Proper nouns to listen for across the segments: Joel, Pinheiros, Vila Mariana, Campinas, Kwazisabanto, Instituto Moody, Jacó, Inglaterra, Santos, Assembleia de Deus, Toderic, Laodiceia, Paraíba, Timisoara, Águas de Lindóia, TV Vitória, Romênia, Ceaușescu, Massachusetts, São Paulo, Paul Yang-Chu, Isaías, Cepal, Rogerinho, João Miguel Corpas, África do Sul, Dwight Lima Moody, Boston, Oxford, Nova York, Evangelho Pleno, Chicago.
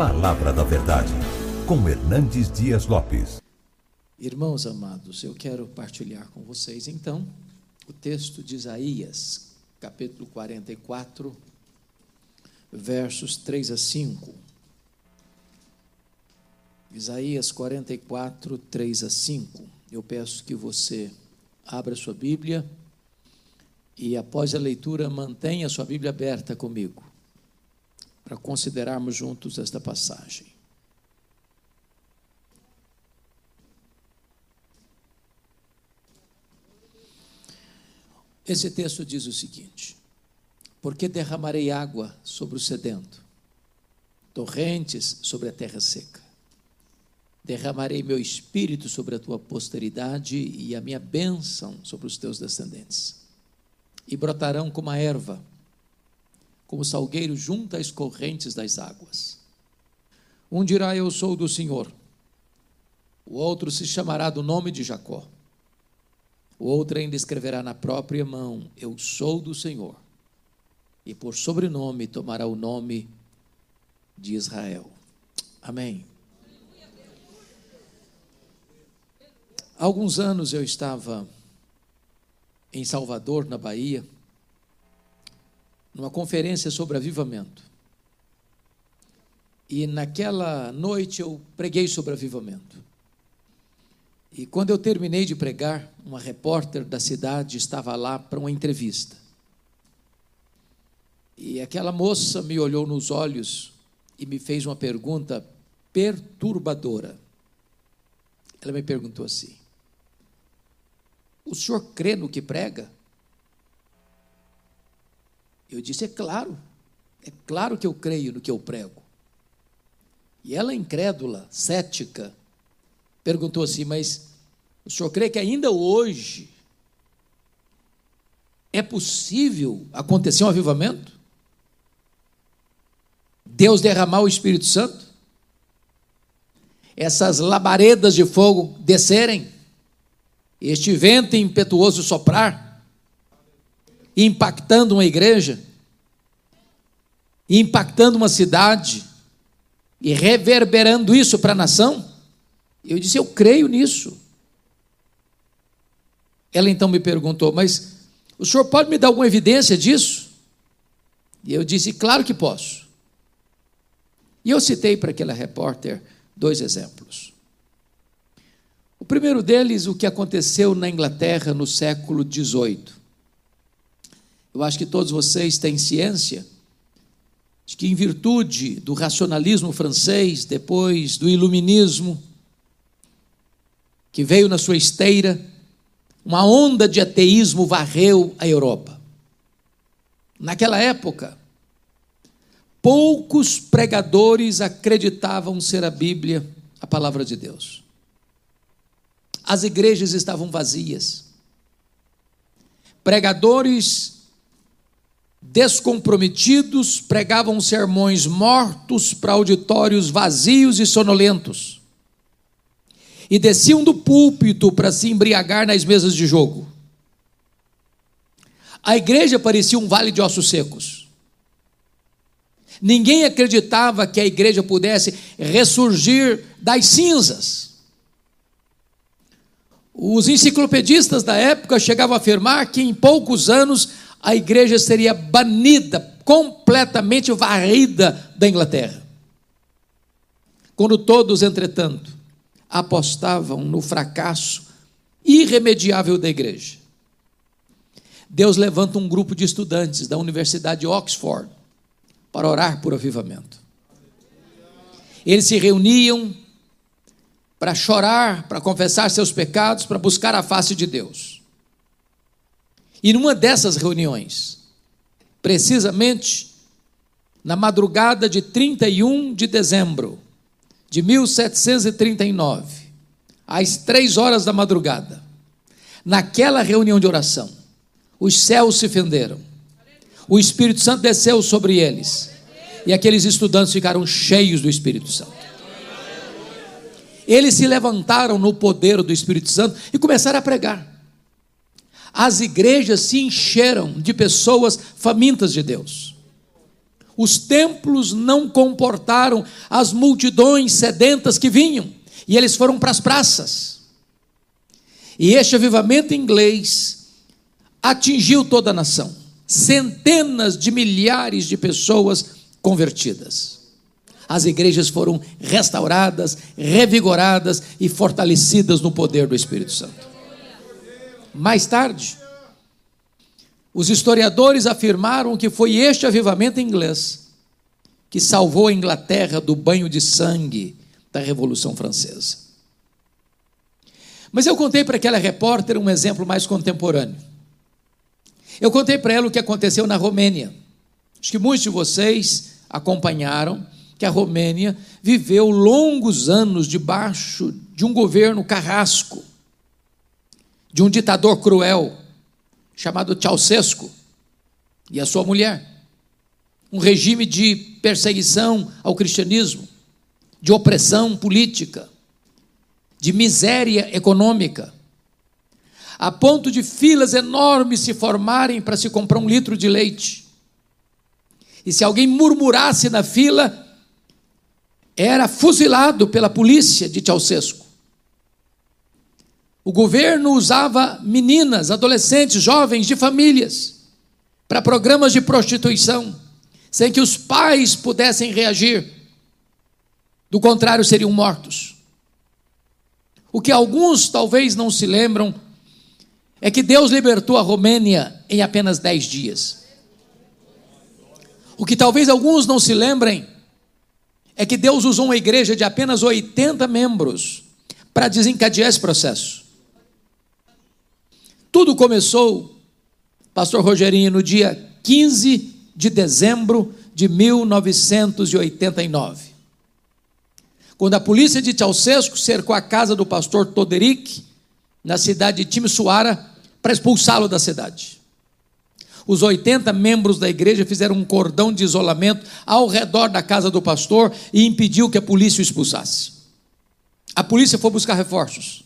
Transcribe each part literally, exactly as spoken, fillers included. Palavra da Verdade, com Hernandes Dias Lopes. Irmãos amados, eu quero partilhar com vocês então o texto de Isaías, capítulo quarenta e quatro, versos três a cinco. Isaías quarenta e quatro, três a cinco. Eu peço que você abra sua Bíblia e, após a leitura, mantenha sua Bíblia aberta comigo, para considerarmos juntos esta passagem. Esse texto diz o seguinte: porque derramarei água sobre o sedento, torrentes sobre a terra seca. Derramarei meu espírito sobre a tua posteridade e a minha bênção sobre os teus descendentes. E brotarão como a erva, como salgueiro junto às correntes das águas. Um dirá: eu sou do Senhor. O outro se chamará do nome de Jacó. O outro ainda escreverá na própria mão: eu sou do Senhor. E por sobrenome tomará o nome de Israel. Amém. Há alguns anos eu estava em Salvador, na Bahia, numa conferência sobre avivamento, e naquela noite eu preguei sobre avivamento, e quando eu terminei de pregar, uma repórter da cidade estava lá para uma entrevista, e aquela moça me olhou nos olhos e me fez uma pergunta perturbadora. Ela me perguntou assim: o senhor crê no que prega? Eu disse: é claro, é claro que eu creio no que eu prego. E ela, incrédula, cética, perguntou assim: mas o senhor crê que ainda hoje é possível acontecer um avivamento? Deus derramar o Espírito Santo? Essas labaredas de fogo descerem? Este vento impetuoso soprar, impactando uma igreja, impactando uma cidade e reverberando isso para a nação? Eu disse: eu creio nisso. Ela então me perguntou: mas o senhor pode me dar alguma evidência disso? E eu disse: claro que posso. E eu citei para aquela repórter dois exemplos. O primeiro deles, o que aconteceu na Inglaterra no século dezoito. Eu acho que todos vocês têm ciência de que, em virtude do racionalismo francês, depois do iluminismo, que veio na sua esteira, uma onda de ateísmo varreu a Europa. Naquela época, poucos pregadores acreditavam ser a Bíblia a palavra de Deus. As igrejas estavam vazias. Pregadores descomprometidos pregavam sermões mortos para auditórios vazios e sonolentos, e desciam do púlpito para se embriagar nas mesas de jogo. A igreja parecia um vale de ossos secos. Ninguém acreditava que a igreja pudesse ressurgir das cinzas. Os enciclopedistas da época chegavam a afirmar que em poucos anos a igreja seria banida, completamente varrida da Inglaterra. Quando todos, entretanto, apostavam no fracasso irremediável da igreja, Deus levanta um grupo de estudantes da Universidade de Oxford para orar por avivamento. Eles se reuniam para chorar, para confessar seus pecados, para buscar a face de Deus. E numa dessas reuniões, precisamente na madrugada de trinta e um de dezembro de mil setecentos e trinta e nove, às três horas da madrugada, naquela reunião de oração, os céus se fenderam, o Espírito Santo desceu sobre eles, e aqueles estudantes ficaram cheios do Espírito Santo. Eles se levantaram no poder do Espírito Santo e começaram a pregar. As igrejas se encheram de pessoas famintas de Deus. os templos não comportaram as multidões sedentas que vinham, e eles foram para as praças. E este avivamento inglês atingiu toda a nação, centenas de milhares de pessoas convertidas. As igrejas foram restauradas, revigoradas e fortalecidas no poder do Espírito Santo. Mais tarde, os historiadores afirmaram que foi este avivamento inglês que salvou a Inglaterra do banho de sangue da Revolução Francesa. Mas eu contei para aquela repórter um exemplo mais contemporâneo. Eu contei para ela o que aconteceu na Romênia. Acho que muitos de vocês acompanharam que a Romênia viveu longos anos debaixo de um governo carrasco, de um ditador cruel, chamado Ceaușescu, e a sua mulher. Um regime de perseguição ao cristianismo, de opressão política, de miséria econômica, a ponto de filas enormes se formarem para se comprar um litro de leite. E se alguém murmurasse na fila, era fuzilado pela polícia de Ceaușescu. O governo usava meninas, adolescentes, jovens de famílias para programas de prostituição, sem que os pais pudessem reagir. Do contrário, seriam mortos. O que alguns talvez não se lembram é que Deus libertou a Romênia em apenas dez dias. O que talvez alguns não se lembrem é que Deus usou uma igreja de apenas oitenta membros para desencadear esse processo. Tudo começou, pastor Rogerinho, no dia quinze de dezembro de mil novecentos e oitenta e nove, quando a polícia de Ceaușescu cercou a casa do pastor Toderic, na cidade de Timisoara, para expulsá-lo da cidade. Os oitenta membros da igreja fizeram um cordão de isolamento ao redor da casa do pastor e impediu que a polícia o expulsasse. A polícia foi buscar reforços.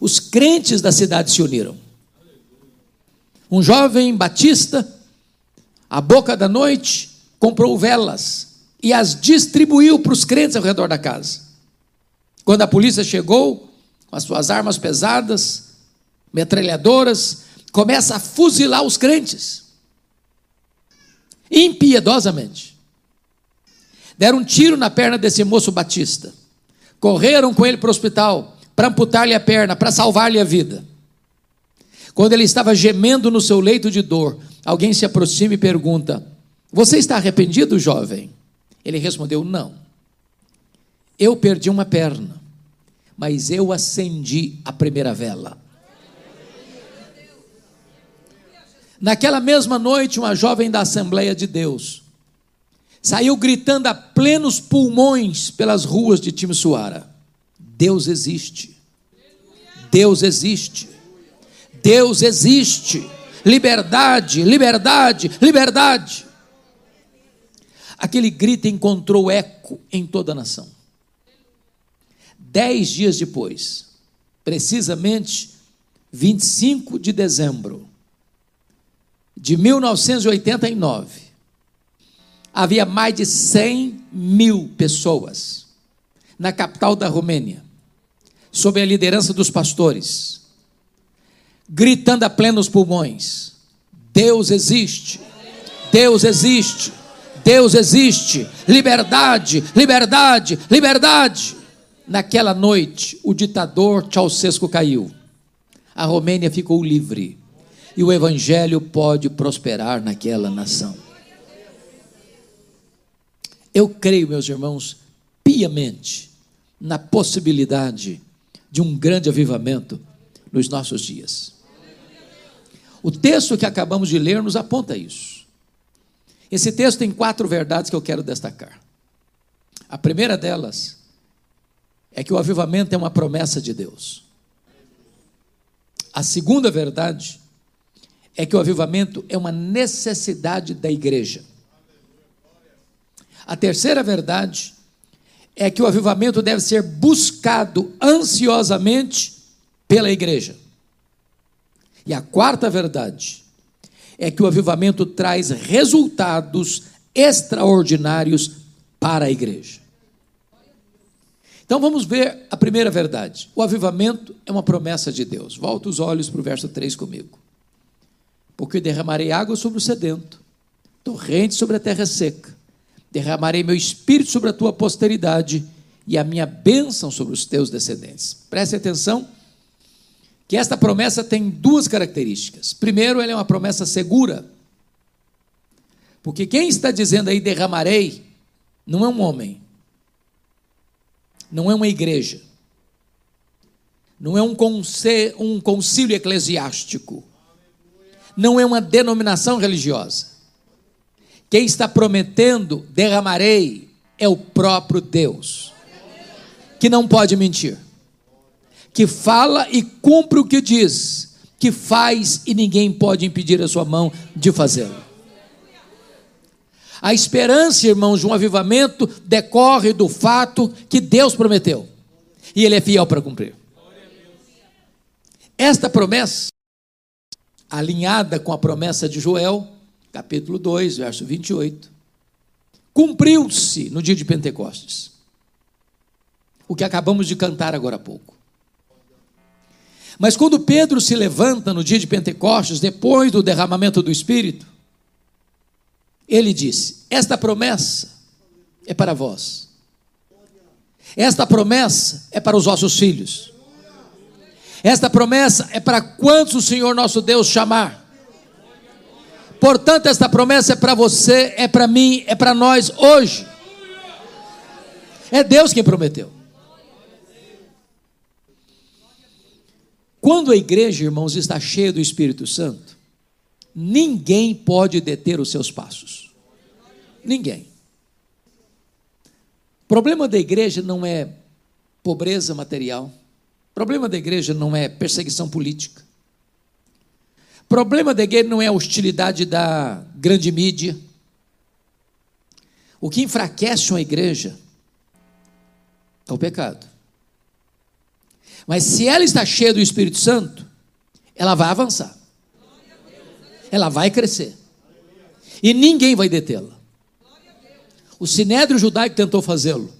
Os crentes da cidade se uniram. Um jovem batista, à boca da noite, comprou velas e as distribuiu para os crentes ao redor da casa. Quando a polícia chegou, com as suas armas pesadas, metralhadoras, começa a fuzilar os crentes, impiedosamente. Deram um tiro na perna desse moço batista, correram com ele para o hospital, para amputar-lhe a perna, para salvar-lhe a vida. Quando ele estava gemendo no seu leito de dor, alguém se aproxima e pergunta: você está arrependido, jovem? Ele respondeu: não, eu perdi uma perna, mas eu acendi a primeira vela. Naquela mesma noite, uma jovem da Assembleia de Deus saiu gritando a plenos pulmões pelas ruas de Timisoara: Deus existe, Deus existe, Deus existe, liberdade, liberdade, liberdade. Aquele grito encontrou eco em toda a nação. Dez dias depois, precisamente vinte e cinco de dezembro de mil novecentos e oitenta e nove, havia mais de cem mil pessoas na capital da Romênia, sob a liderança dos pastores, gritando a plenos pulmões: Deus existe, Deus existe, Deus existe, liberdade, liberdade, liberdade. Naquela noite, o ditador Ceaușescu caiu, a Romênia ficou livre, e o evangelho pode prosperar naquela nação. Eu creio, meus irmãos, piamente na possibilidade de um grande avivamento nos nossos dias. O texto que acabamos de ler nos aponta isso. Esse texto tem quatro verdades que eu quero destacar. A primeira delas é que o avivamento é uma promessa de Deus. A segunda verdade é que o avivamento é uma necessidade da igreja. A terceira verdade é que o avivamento deve ser buscado ansiosamente pela igreja. E a quarta verdade é que o avivamento traz resultados extraordinários para a igreja. Então vamos ver a primeira verdade. O avivamento é uma promessa de Deus. Volta os olhos para o verso três comigo. Porque derramarei água sobre o sedento, torrente sobre a terra seca, derramarei meu espírito sobre a tua posteridade e a minha bênção sobre os teus descendentes. Preste atenção que esta promessa tem duas características. Primeiro, ela é uma promessa segura, porque quem está dizendo aí derramarei não é um homem, não é uma igreja, não é um conselho, um concílio eclesiástico, não é uma denominação religiosa. Quem está prometendo derramarei é o próprio Deus, que não pode mentir, que fala e cumpre o que diz, que faz e ninguém pode impedir a sua mão de fazê-lo. A esperança, irmãos, de um avivamento decorre do fato que Deus prometeu, e Ele é fiel para cumprir. Esta promessa, alinhada com a promessa de Joel, capítulo dois, verso vinte e oito, cumpriu-se no dia de Pentecostes, o que acabamos de cantar agora há pouco. Mas quando Pedro se levanta no dia de Pentecostes, depois do derramamento do Espírito, ele disse: esta promessa é para vós, esta promessa é para os vossos filhos, esta promessa é para quantos o Senhor nosso Deus chamar. Portanto, esta promessa é para você, é para mim, é para nós hoje. É Deus quem prometeu. Quando a igreja, irmãos, está cheia do Espírito Santo, ninguém pode deter os seus passos. Ninguém. O problema da igreja não é pobreza material. O problema da igreja não é perseguição política. O problema da igreja não é a hostilidade da grande mídia. O que enfraquece uma igreja é o pecado. Mas se ela está cheia do Espírito Santo, ela vai avançar, ela vai crescer, e ninguém vai detê-la. O sinédrio judaico tentou fazê-lo,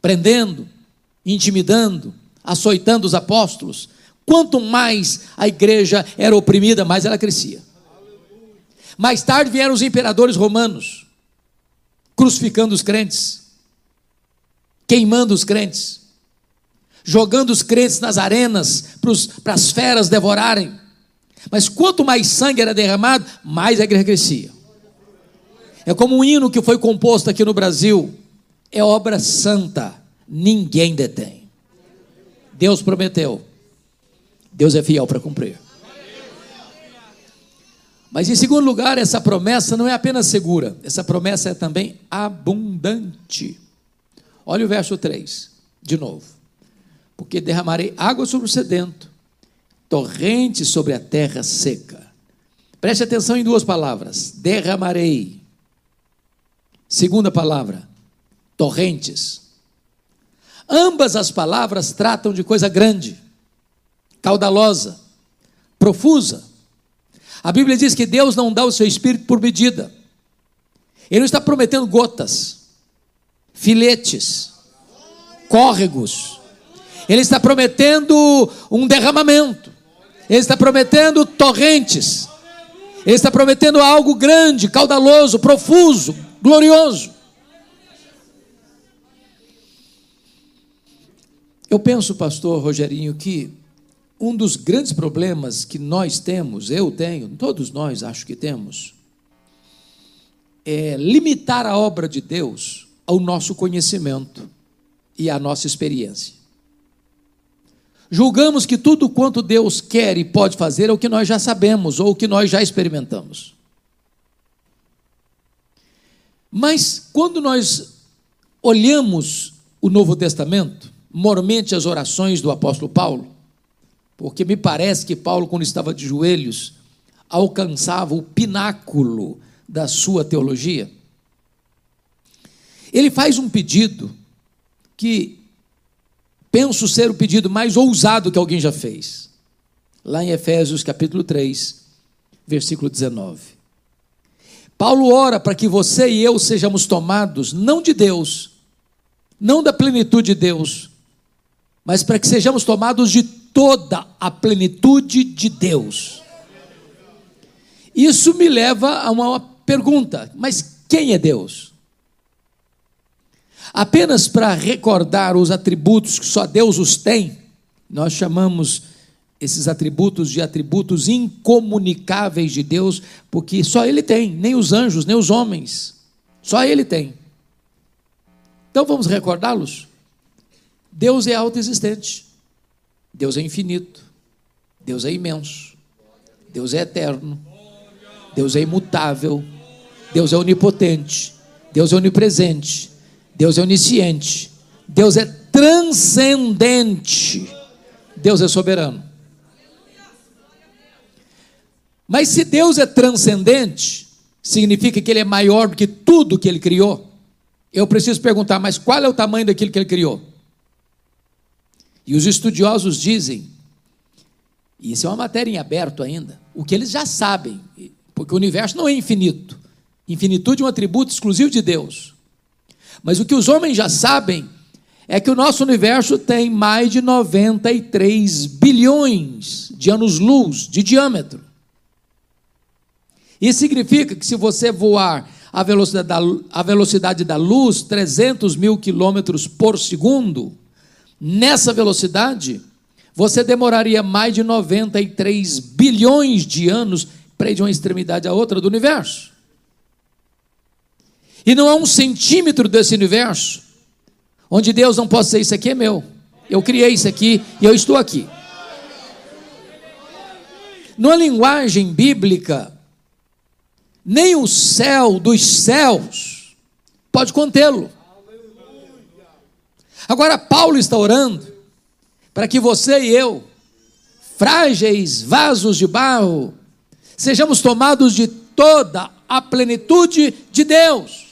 prendendo, intimidando, açoitando os apóstolos. Quanto mais a igreja era oprimida, mais ela crescia. Mais tarde vieram os imperadores romanos, crucificando os crentes, queimando os crentes, jogando os crentes nas arenas para as feras devorarem. Mas quanto mais sangue era derramado, mais a igreja crescia. É como um hino que foi composto aqui no Brasil: é obra santa, ninguém detém. Deus prometeu, Deus é fiel para cumprir. Mas em segundo lugar, essa promessa não é apenas segura, essa promessa é também abundante. Olha o verso três, de novo: porque derramarei água sobre o sedento, torrente sobre a terra seca. Preste atenção em duas palavras: derramarei. Segunda palavra, torrentes. Ambas as palavras tratam de coisa grande, caudalosa, profusa. A Bíblia diz que Deus não dá o seu Espírito por medida. Ele não está prometendo gotas, filetes, córregos. Ele está prometendo um derramamento. Ele está prometendo torrentes. Ele está prometendo algo grande, caudaloso, profuso, glorioso. Eu penso, pastor Rogerinho, que um dos grandes problemas que nós temos, eu tenho, todos nós acho que temos, é limitar a obra de Deus ao nosso conhecimento e à nossa experiência. Julgamos que tudo quanto Deus quer e pode fazer é o que nós já sabemos ou o que nós já experimentamos. Mas quando nós olhamos o Novo Testamento, mormente as orações do apóstolo Paulo, porque me parece que Paulo, quando estava de joelhos, alcançava o pináculo da sua teologia. Ele faz um pedido que penso ser o pedido mais ousado que alguém já fez, lá em Efésios capítulo três, versículo dezenove. Paulo ora para que você e eu sejamos tomados, não de Deus, não da plenitude de Deus, mas para que sejamos tomados de toda a plenitude de Deus. Isso me leva a uma pergunta, mas quem é Deus? Apenas para recordar os atributos que só Deus os tem, nós chamamos esses atributos de atributos incomunicáveis de Deus, porque só Ele tem, nem os anjos, nem os homens, só Ele tem. Então vamos recordá-los? Deus é autoexistente, Deus é infinito, Deus é imenso, Deus é eterno, Deus é imutável, Deus é onipotente, Deus é onipresente, Deus é onisciente, Deus é transcendente, Deus é soberano. Mas se Deus é transcendente, significa que Ele é maior do que tudo que Ele criou. Eu preciso perguntar, mas qual é o tamanho daquilo que Ele criou? E os estudiosos dizem, e isso é uma matéria em aberto ainda, o que eles já sabem, porque o universo não é infinito. Infinitude é um atributo exclusivo de Deus. Mas o que os homens já sabem é que o nosso universo tem mais de noventa e três bilhões de anos-luz de diâmetro. Isso significa que se você voar à velocidade da, à velocidade da luz, trezentos mil quilômetros por segundo, nessa velocidade, você demoraria mais de noventa e três bilhões de anos para ir de uma extremidade à outra do universo. E não há um centímetro desse universo onde Deus não possa dizer, isso aqui é meu, eu criei isso aqui e eu estou aqui. Numa linguagem bíblica, nem o céu dos céus pode contê-lo. Agora Paulo está orando para que você e eu, frágeis vasos de barro, sejamos tomados de toda a plenitude de Deus.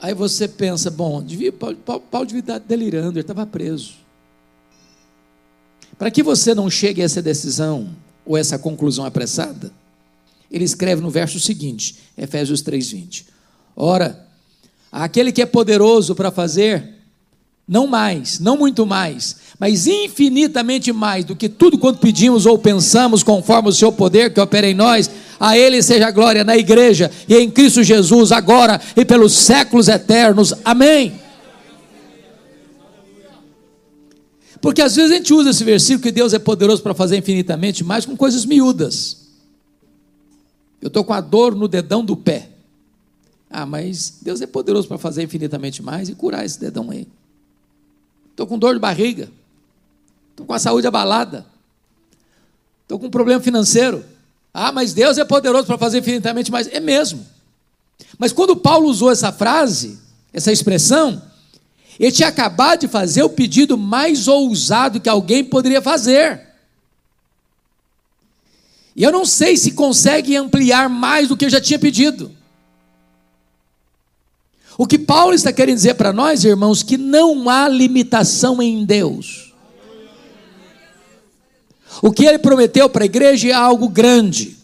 Aí você pensa, bom, devia, Paulo, Paulo devia estar delirando, ele estava preso. Para que você não chegue a essa decisão ou essa conclusão apressada, ele escreve no verso seguinte, Efésios três, vinte, ora, aquele que é poderoso para fazer, não mais, não muito mais, mas infinitamente mais do que tudo quanto pedimos ou pensamos, conforme o seu poder que opera em nós, a Ele seja a glória na igreja e em Cristo Jesus, agora e pelos séculos eternos, amém. Porque às vezes a gente usa esse versículo que Deus é poderoso para fazer infinitamente mais com coisas miúdas. Eu estou com a dor no dedão do pé. Ah, mas Deus é poderoso para fazer infinitamente mais e curar esse dedão aí. Estou com dor de barriga. Estou com a saúde abalada. Estou com um problema financeiro. Ah, mas Deus é poderoso para fazer infinitamente mais. É mesmo. Mas quando Paulo usou essa frase, essa expressão, ele tinha acabado de fazer o pedido mais ousado que alguém poderia fazer. E eu não sei se consegue ampliar mais do que eu já tinha pedido. O que Paulo está querendo dizer para nós, irmãos, que não há limitação em Deus. O que ele prometeu para a igreja é algo grande,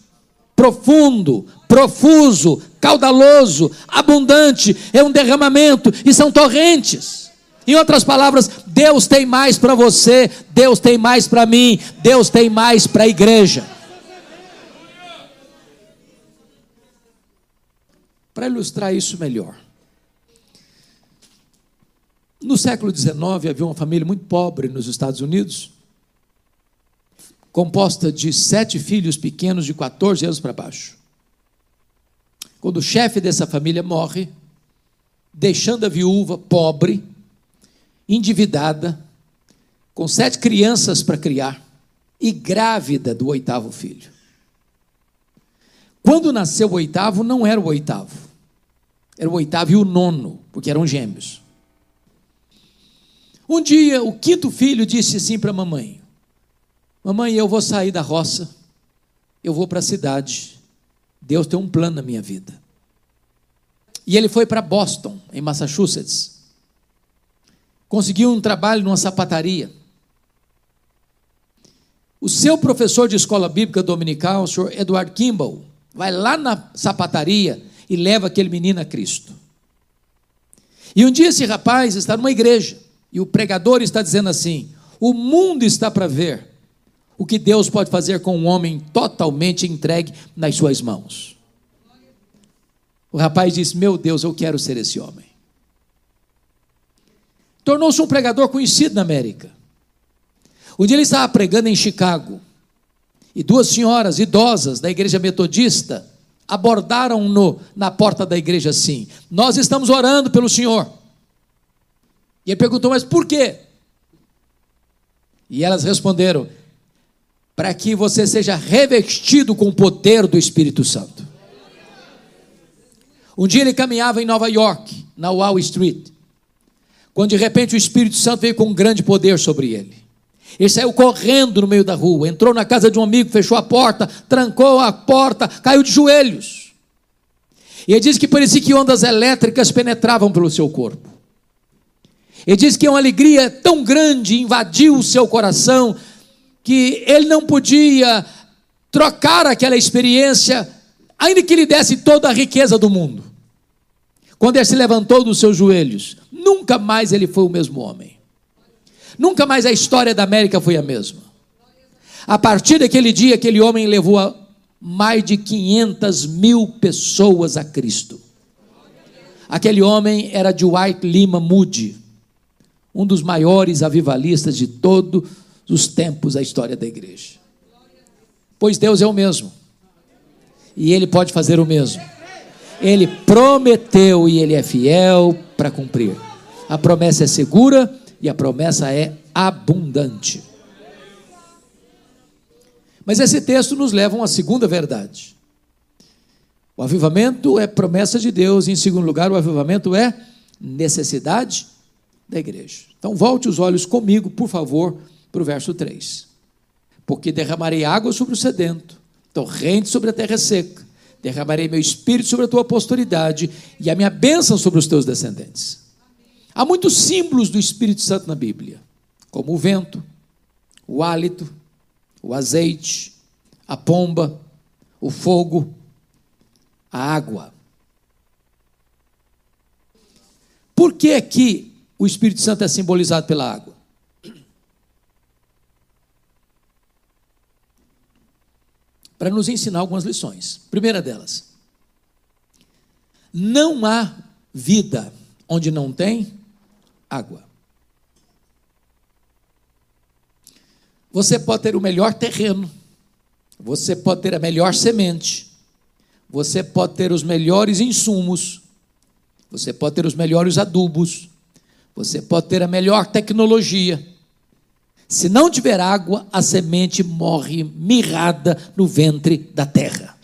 profundo, profuso, caudaloso, abundante, é um derramamento e são torrentes. Em outras palavras, Deus tem mais para você, Deus tem mais para mim, Deus tem mais para a igreja. Para ilustrar isso melhor, no século dezenove havia uma família muito pobre nos Estados Unidos, composta de sete filhos pequenos de quatorze anos para baixo. Quando o chefe dessa família morre, deixando a viúva pobre, endividada, com sete crianças para criar e grávida do oitavo filho. Quando nasceu o oitavo, não era o oitavo, era o oitavo e o nono, porque eram gêmeos. Um dia, o quinto filho disse assim para a mamãe, mamãe, eu vou sair da roça, eu vou para a cidade, Deus tem um plano na minha vida. E ele foi para Boston, em Massachusetts. Conseguiu um trabalho numa sapataria. O seu professor de escola bíblica dominical, o senhor Edward Kimball, vai lá na sapataria e leva aquele menino a Cristo. E um dia esse rapaz está numa igreja, e o pregador está dizendo assim: o mundo está para ver o que Deus pode fazer com um homem totalmente entregue nas suas mãos. O rapaz disse: meu Deus, eu quero ser esse homem. Tornou-se um pregador conhecido na América. Um dia ele estava pregando em Chicago, e duas senhoras idosas da igreja metodista abordaram-no na porta da igreja assim: nós estamos orando pelo senhor. E ele perguntou: mas por quê? E elas responderam: para que você seja revestido com o poder do Espírito Santo. Um dia ele caminhava em Nova York, na Wall Street, quando de repente o Espírito Santo veio com um grande poder sobre ele. Ele saiu correndo no meio da rua, entrou na casa de um amigo, fechou a porta, trancou a porta, caiu de joelhos. E ele disse que parecia que ondas elétricas penetravam pelo seu corpo. Ele disse que uma alegria tão grande invadiu o seu coração, que ele não podia trocar aquela experiência, ainda que lhe desse toda a riqueza do mundo. Quando ele se levantou dos seus joelhos, nunca mais ele foi o mesmo homem. Nunca mais a história da América foi a mesma. A partir daquele dia, aquele homem levou a mais de quinhentas mil pessoas a Cristo. Aquele homem era Dwight Lima Moody, um dos maiores avivalistas de todos os tempos da história da igreja. Pois Deus é o mesmo, e Ele pode fazer o mesmo. Ele prometeu e Ele é fiel para cumprir. A promessa é segura e a promessa é abundante. Mas esse texto nos leva a uma segunda verdade. O avivamento é promessa de Deus, e em segundo lugar, o avivamento é necessidade da igreja. Então volte os olhos comigo, por favor, para o verso três. Porque derramarei água sobre o sedento, torrente sobre a terra seca, derramarei meu espírito sobre a tua posteridade e a minha bênção sobre os teus descendentes. Há muitos símbolos do Espírito Santo na Bíblia, como o vento, o hálito, o azeite, a pomba, o fogo, a água. Por que aqui o Espírito Santo é simbolizado pela água? Para nos ensinar algumas lições. Primeira delas: não há vida onde não tem água. Você pode ter o melhor terreno, você pode ter a melhor semente, você pode ter os melhores insumos, você pode ter os melhores adubos, você pode ter a melhor tecnologia. Se não tiver água, a semente morre mirrada no ventre da terra.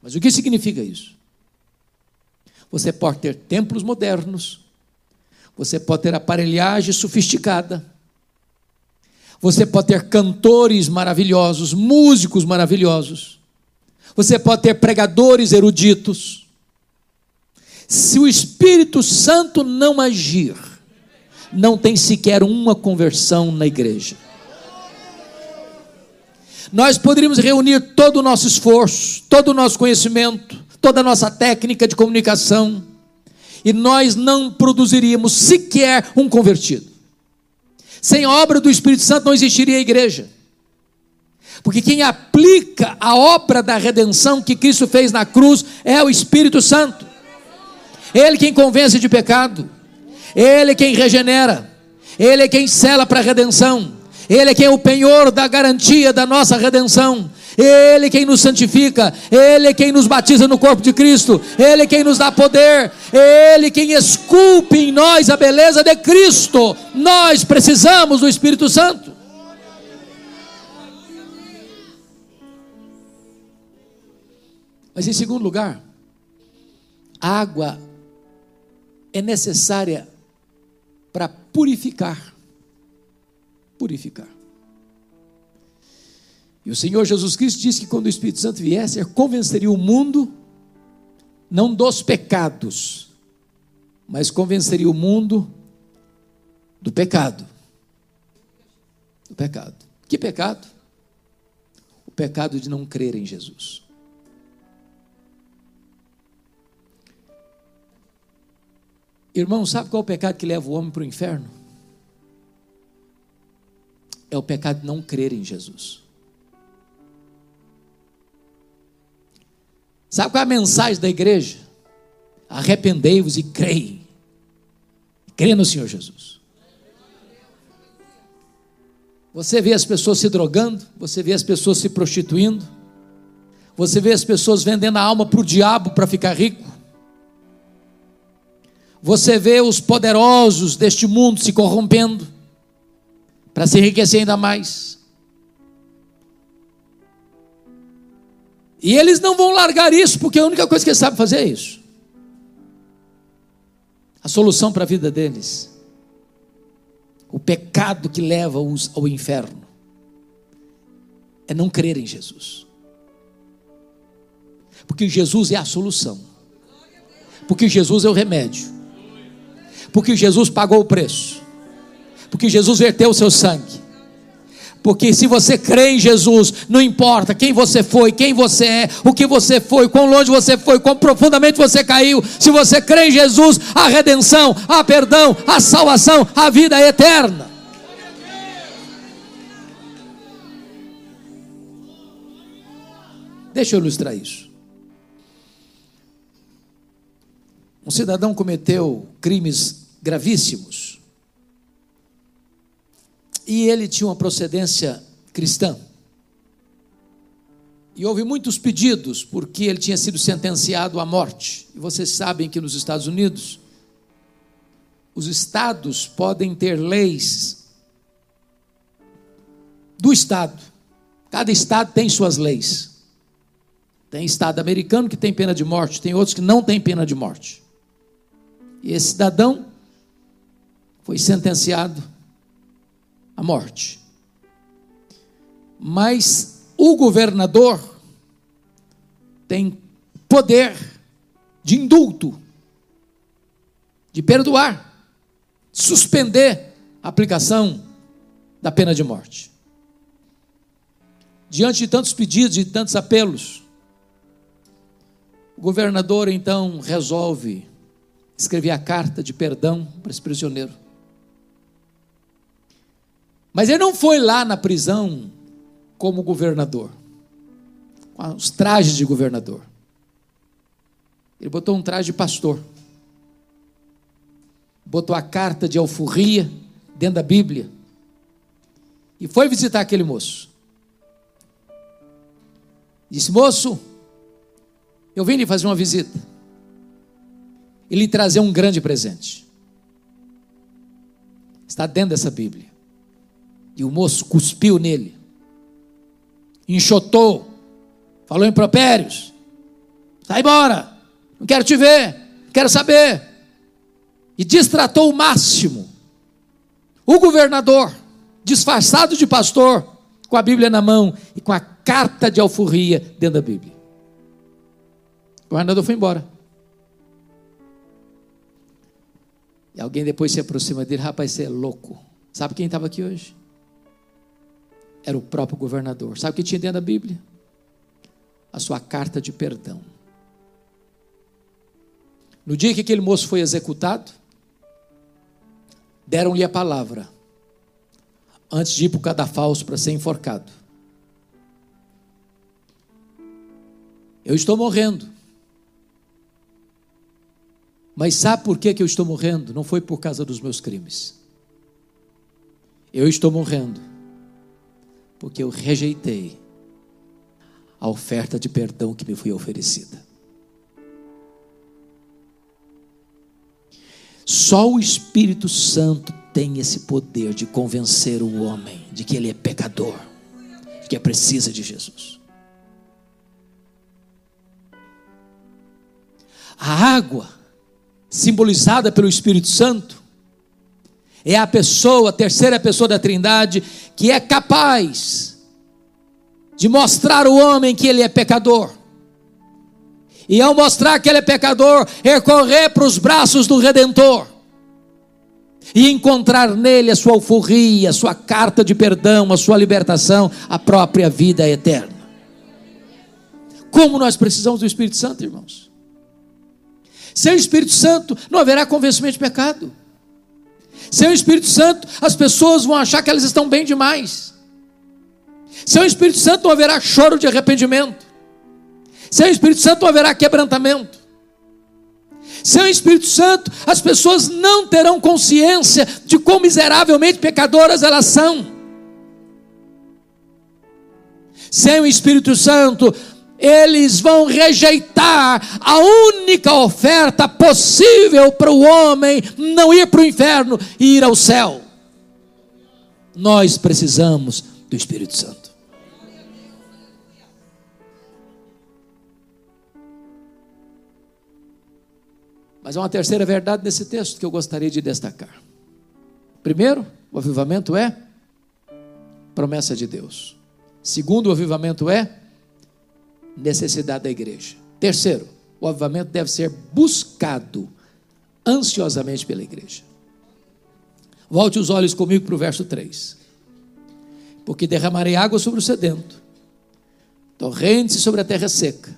Mas o que significa isso? Você pode ter templos modernos, você pode ter aparelhagem sofisticada, você pode ter cantores maravilhosos, músicos maravilhosos, você pode ter pregadores eruditos. Se o Espírito Santo não agir, não tem sequer uma conversão na igreja. Nós poderíamos reunir todo o nosso esforço, todo o nosso conhecimento, toda a nossa técnica de comunicação, e nós não produziríamos sequer um convertido. Sem a obra do Espírito Santo não existiria a igreja, porque quem aplica a obra da redenção que Cristo fez na cruz é o Espírito Santo. Ele quem convence de pecado, Ele é quem regenera, Ele é quem sela para a redenção, Ele é quem é o penhor da garantia da nossa redenção, Ele é quem nos santifica, Ele é quem nos batiza no corpo de Cristo, Ele é quem nos dá poder, Ele é quem esculpe em nós a beleza de Cristo. Nós precisamos do Espírito Santo. Mas em segundo lugar, a água é necessária para purificar, purificar, e o Senhor Jesus Cristo disse que quando o Espírito Santo viesse, ele convenceria o mundo, não dos pecados, mas convenceria o mundo do pecado, do pecado, Que pecado? O pecado de não crer em Jesus. Irmão, sabe qual é o pecado que leva o homem para o inferno? É o pecado de não crer em Jesus. Sabe qual é a mensagem da igreja? Arrependei-vos e creem. Crê no Senhor Jesus. Você vê as pessoas se drogando, você vê as pessoas se prostituindo, você vê as pessoas vendendo a alma para o diabo para ficar rico. Você vê os poderosos deste mundo se corrompendo para se enriquecer ainda mais. E eles não vão largar isso, porque a única coisa que eles sabem fazer é isso. A solução para a vida deles, o pecado que leva-os ao inferno, é não crer em Jesus, porque Jesus é a solução, porque Jesus é o remédio, porque Jesus pagou o preço, porque Jesus verteu o seu sangue, porque se você crê em Jesus, não importa quem você foi, quem você é, o que você foi, quão longe você foi, quão profundamente você caiu, se você crê em Jesus, há redenção, há perdão, há salvação, há vida eterna. Deixa eu ilustrar isso. Um cidadão cometeu crimes gravíssimos, e ele tinha uma procedência cristã, e houve muitos pedidos, porque ele tinha sido sentenciado à morte, e vocês sabem que nos Estados Unidos, os estados podem ter leis do estado, cada estado tem suas leis, tem estado americano que tem pena de morte, tem outros que não tem pena de morte, e esse cidadão foi sentenciado a morte, mas o governador tem poder de indulto, de perdoar, de suspender a aplicação da pena de morte. Diante de tantos pedidos e de tantos apelos, o governador então resolve escrever a carta de perdão para esse prisioneiro. Mas ele não foi lá na prisão como governador, com os trajes de governador. Ele botou um traje de pastor, botou a carta de alforria dentro da Bíblia e foi visitar aquele moço. Disse: moço, eu vim lhe fazer uma visita e lhe trazer um grande presente. Está dentro dessa Bíblia. E o moço cuspiu nele, enxotou, falou impropérios, sai embora, não quero te ver, não quero saber, e destratou o máximo. O governador, disfarçado de pastor, com a Bíblia na mão e com a carta de alforria dentro da Bíblia. O governador foi embora. E alguém depois se aproxima dele: rapaz, você é louco. Sabe quem estava aqui hoje? Era o próprio governador. Sabe o que tinha dentro da Bíblia? A sua carta de perdão. No dia que aquele moço foi executado, deram-lhe a palavra, antes de ir para o cadafalso para ser enforcado: eu estou morrendo, mas sabe por que que eu estou morrendo? Não foi por causa dos meus crimes. Eu estou morrendo porque eu rejeitei a oferta de perdão que me foi oferecida. Só o Espírito Santo tem esse poder de convencer o homem de que ele é pecador, de que precisa de Jesus. A água, simbolizada pelo Espírito Santo, é a pessoa, a terceira pessoa da Trindade, que é capaz de mostrar ao homem que ele é pecador, e ao mostrar que ele é pecador, recorrer para os braços do Redentor, e encontrar nele a sua alforria, a sua carta de perdão, a sua libertação, a própria vida eterna. Como nós precisamos do Espírito Santo, irmãos. Sem o Espírito Santo não haverá convencimento de pecado. Sem o Espírito Santo as pessoas vão achar que elas estão bem demais. Sem o Espírito Santo não haverá choro de arrependimento. Sem o Espírito Santo não haverá quebrantamento. Sem o Espírito Santo, as pessoas não terão consciência de quão miseravelmente pecadoras elas são. Sem o Espírito Santo, eles vão rejeitar a única oferta possível para o homem não ir para o inferno e ir ao céu. Nós precisamos do Espírito Santo. Mas há uma terceira verdade nesse texto que eu gostaria de destacar. Primeiro, o avivamento é promessa de Deus. Segundo, o avivamento é necessidade da igreja. Terceiro, o avivamento deve ser buscado ansiosamente pela igreja. Volte os olhos comigo para o verso três. Porque derramarei água sobre o sedento, torrentes sobre a terra seca.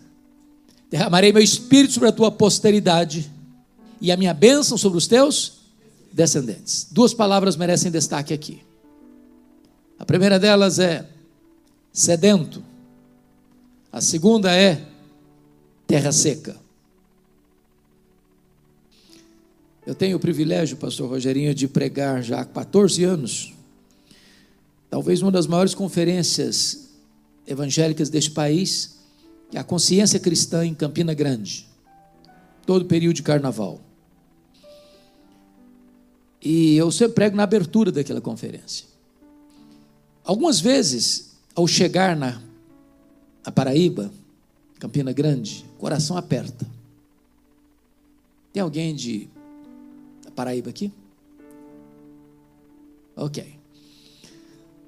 Derramarei meu espírito sobre a tua posteridade e a minha bênção sobre os teus descendentes. Duas palavras merecem destaque aqui. A primeira delas é sedento. A segunda é terra seca. Eu tenho o privilégio, pastor Rogerinho, de pregar já há quatorze anos, talvez uma das maiores conferências evangélicas deste país, que é a Consciência Cristã em Campina Grande, todo período de carnaval. E eu sempre prego na abertura daquela conferência. Algumas vezes, ao chegar na, na Paraíba, Campina Grande, o coração aperta. Tem alguém de da Paraíba aqui? Ok.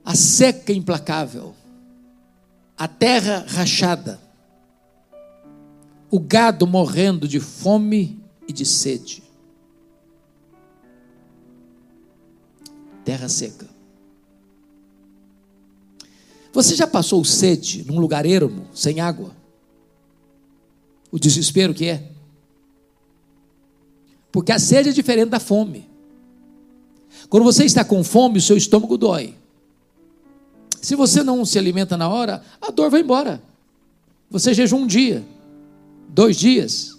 A seca implacável, a terra rachada, o gado morrendo de fome e de sede. Terra seca. Você já passou sede num lugar ermo, sem água? O desespero que é? Porque a sede é diferente da fome. Quando você está com fome, o seu estômago dói. Se você não se alimenta na hora, a dor vai embora. Você jejum um dia, dois dias,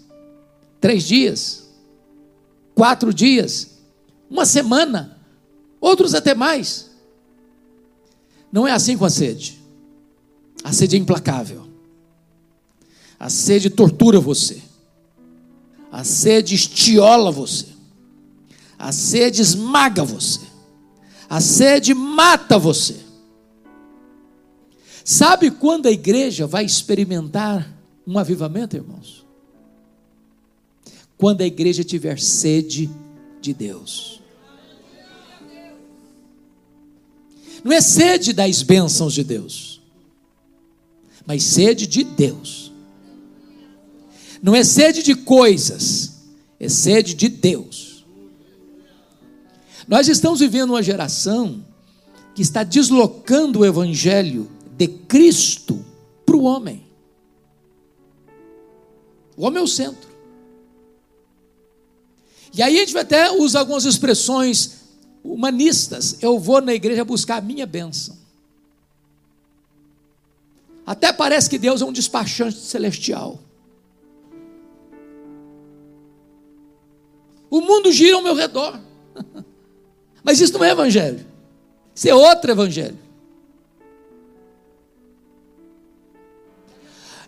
três dias, quatro dias, uma semana, outros até mais. Não é assim com a sede. A sede é implacável. A sede tortura você. A sede estiola você. A sede esmaga você. A sede mata você. Sabe quando a igreja vai experimentar um avivamento, irmãos? Quando a igreja tiver sede de Deus. Não é sede das bênçãos de Deus, mas sede de Deus. Não é sede de coisas, é sede de Deus. Nós estamos vivendo uma geração que está deslocando o evangelho de Cristo para o homem. O homem é o centro. E aí a gente até usa algumas expressões humanistas. Eu vou na igreja buscar a minha bênção. Até parece que Deus é um despachante celestial. O mundo gira ao meu redor. Mas isso não é evangelho. Isso é outro evangelho.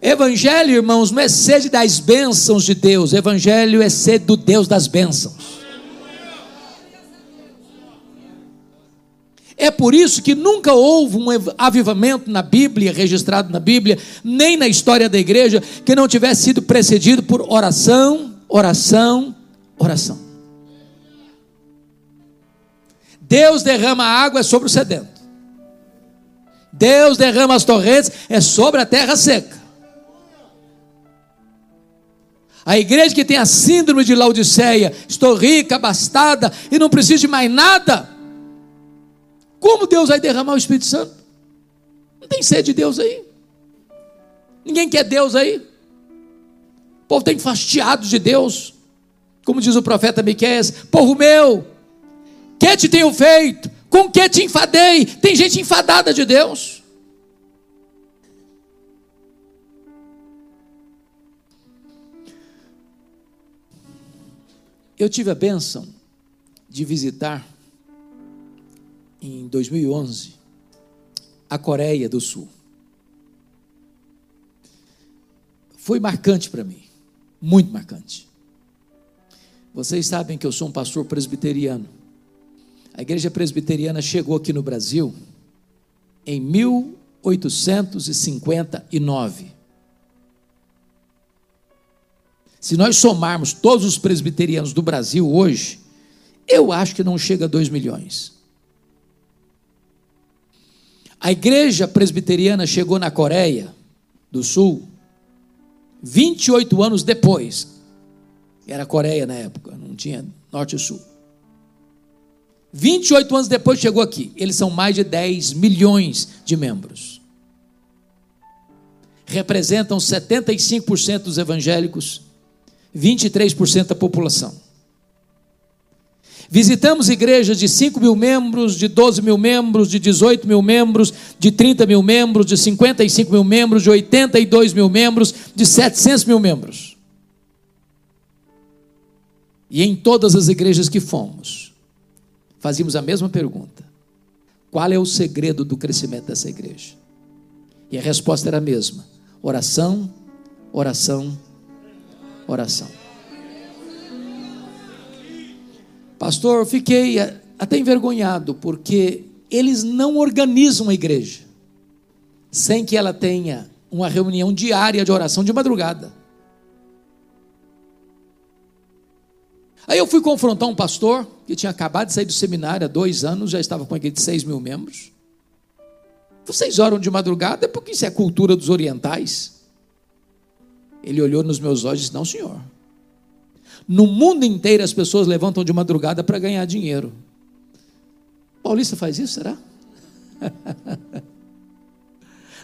Evangelho, irmãos, não é sede das bênçãos de Deus. Evangelho é sede do Deus das bênçãos. É por isso que nunca houve um avivamento na Bíblia, registrado na Bíblia, nem na história da igreja, que não tivesse sido precedido por oração, oração, oração. Deus derrama a água sobre o sedento. Deus derrama as torrentes, é sobre a terra seca. A igreja que tem a síndrome de Laodiceia, estou rica, abastada e não preciso de mais nada. Como Deus vai derramar o Espírito Santo? Não tem sede de Deus aí? Ninguém quer Deus aí? O povo tem fastiado de Deus, como diz o profeta Miqueias: povo meu, que te tenho feito? Com que te enfadei? Tem gente enfadada de Deus. Eu tive a bênção de visitar, em dois mil e onze, a Coreia do Sul. Foi marcante para mim, muito marcante. Vocês sabem que eu sou um pastor presbiteriano. A igreja presbiteriana chegou aqui no Brasil em mil oitocentos e cinquenta e nove. Se nós somarmos todos os presbiterianos do Brasil hoje, eu acho que não chega a dois milhões. A igreja presbiteriana chegou na Coreia do Sul vinte e oito anos depois. Era Coreia na época, não tinha norte e sul. vinte e oito anos depois chegou aqui. Eles são mais de dez milhões de membros. Representam setenta e cinco por cento dos evangélicos, vinte e três por cento da população. Visitamos igrejas de cinco mil membros, de doze mil membros, de dezoito mil membros, de trinta mil membros, de cinquenta e cinco mil membros, de oitenta e dois mil membros, de setecentos mil membros. E em todas as igrejas que fomos, fazíamos a mesma pergunta: qual é o segredo do crescimento dessa igreja? E a resposta era a mesma: oração, oração, oração. Pastor, eu fiquei até envergonhado, porque eles não organizam a igreja sem que ela tenha uma reunião diária de oração de madrugada. Aí eu fui confrontar um pastor que tinha acabado de sair do seminário há dois anos, já estava com a igreja de seis mil membros. Vocês oram de madrugada? Porque isso é cultura dos orientais. Ele olhou nos meus olhos e disse: não, senhor. No mundo inteiro as pessoas levantam de madrugada para ganhar dinheiro. Paulista faz isso, será?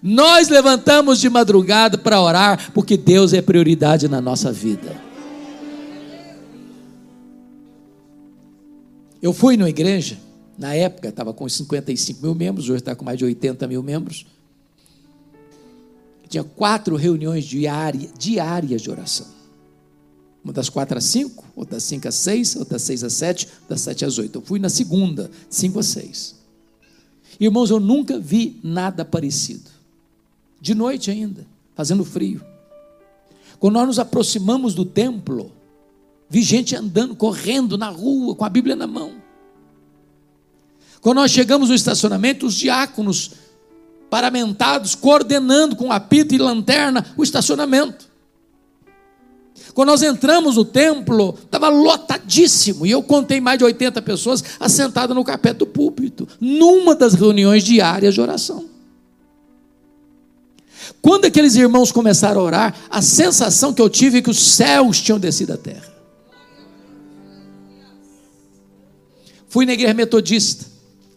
Nós levantamos de madrugada para orar, porque Deus é prioridade na nossa vida. Eu fui numa igreja, na época estava com cinquenta e cinco mil membros, hoje está com mais de oitenta mil membros. Tinha quatro reuniões diárias, diárias de oração. Uma das quatro às cinco, outra das cinco às seis, outra das seis às sete, outra das sete às oito. Eu fui na segunda, cinco às seis. Irmãos, eu nunca vi nada parecido. De noite ainda, fazendo frio. Quando nós nos aproximamos do templo, vi gente andando, correndo na rua, com a Bíblia na mão. Quando nós chegamos no estacionamento, os diáconos paramentados, coordenando com apito e lanterna o estacionamento. Quando nós entramos no templo, estava lotadíssimo, e eu contei mais de oitenta pessoas assentadas no carpete do púlpito, numa das reuniões diárias de oração. Quando aqueles irmãos começaram a orar, a sensação que eu tive é que os céus tinham descido à terra. Fui na igreja metodista,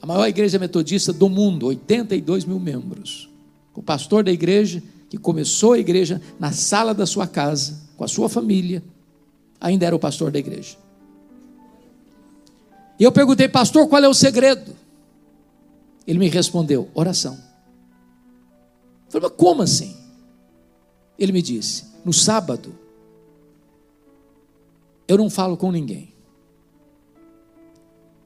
a maior igreja metodista do mundo, oitenta e dois mil membros. O pastor da igreja, que começou a igreja na sala da sua casa, com a sua família, ainda era o pastor da igreja. E eu perguntei: pastor, qual é o segredo? Ele me respondeu: oração. Eu falei: mas como assim? Ele me disse: no sábado, eu não falo com ninguém.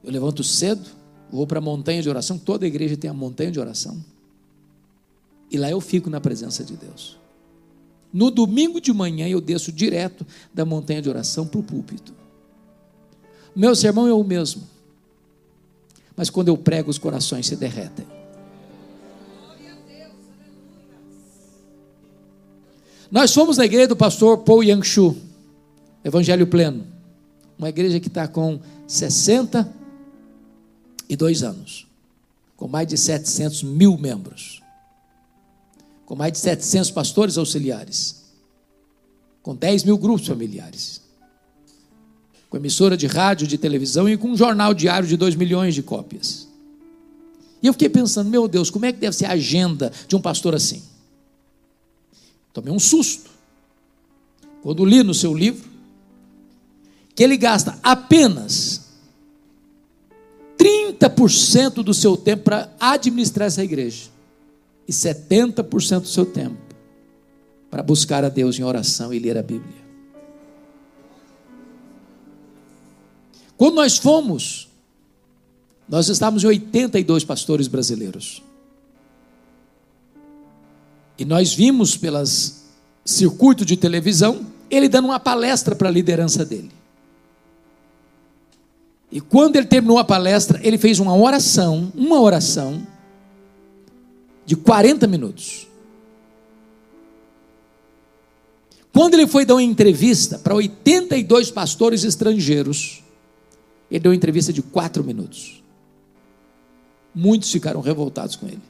Eu levanto cedo, vou para a montanha de oração, toda a igreja tem a montanha de oração, e lá eu fico na presença de Deus. No domingo de manhã eu desço direto da montanha de oração para o púlpito. Meu sermão é o mesmo, mas quando eu prego os corações se derretem. Nós fomos na igreja do pastor Paul Yang-Chu, Evangelho Pleno, uma igreja que está com sessenta e dois anos, com mais de setecentos mil membros, com mais de setecentos pastores auxiliares, com dez mil grupos familiares, com emissora de rádio, de televisão e com um jornal diário de dois milhões de cópias. E eu fiquei pensando, meu Deus, como é que deve ser a agenda de um pastor assim? Tomei um susto quando li no seu livro que ele gasta apenas trinta por cento do seu tempo para administrar essa igreja e setenta por cento do seu tempo para buscar a Deus em oração e ler a Bíblia. Quando nós fomos, nós estávamos em oitenta e dois pastores brasileiros. E nós vimos pelos circuitos de televisão, ele dando uma palestra para a liderança dele. E quando ele terminou a palestra, ele fez uma oração, uma oração de quarenta minutos. Quando ele foi dar uma entrevista para oitenta e dois pastores estrangeiros, ele deu uma entrevista de quatro minutos. Muitos ficaram revoltados com ele.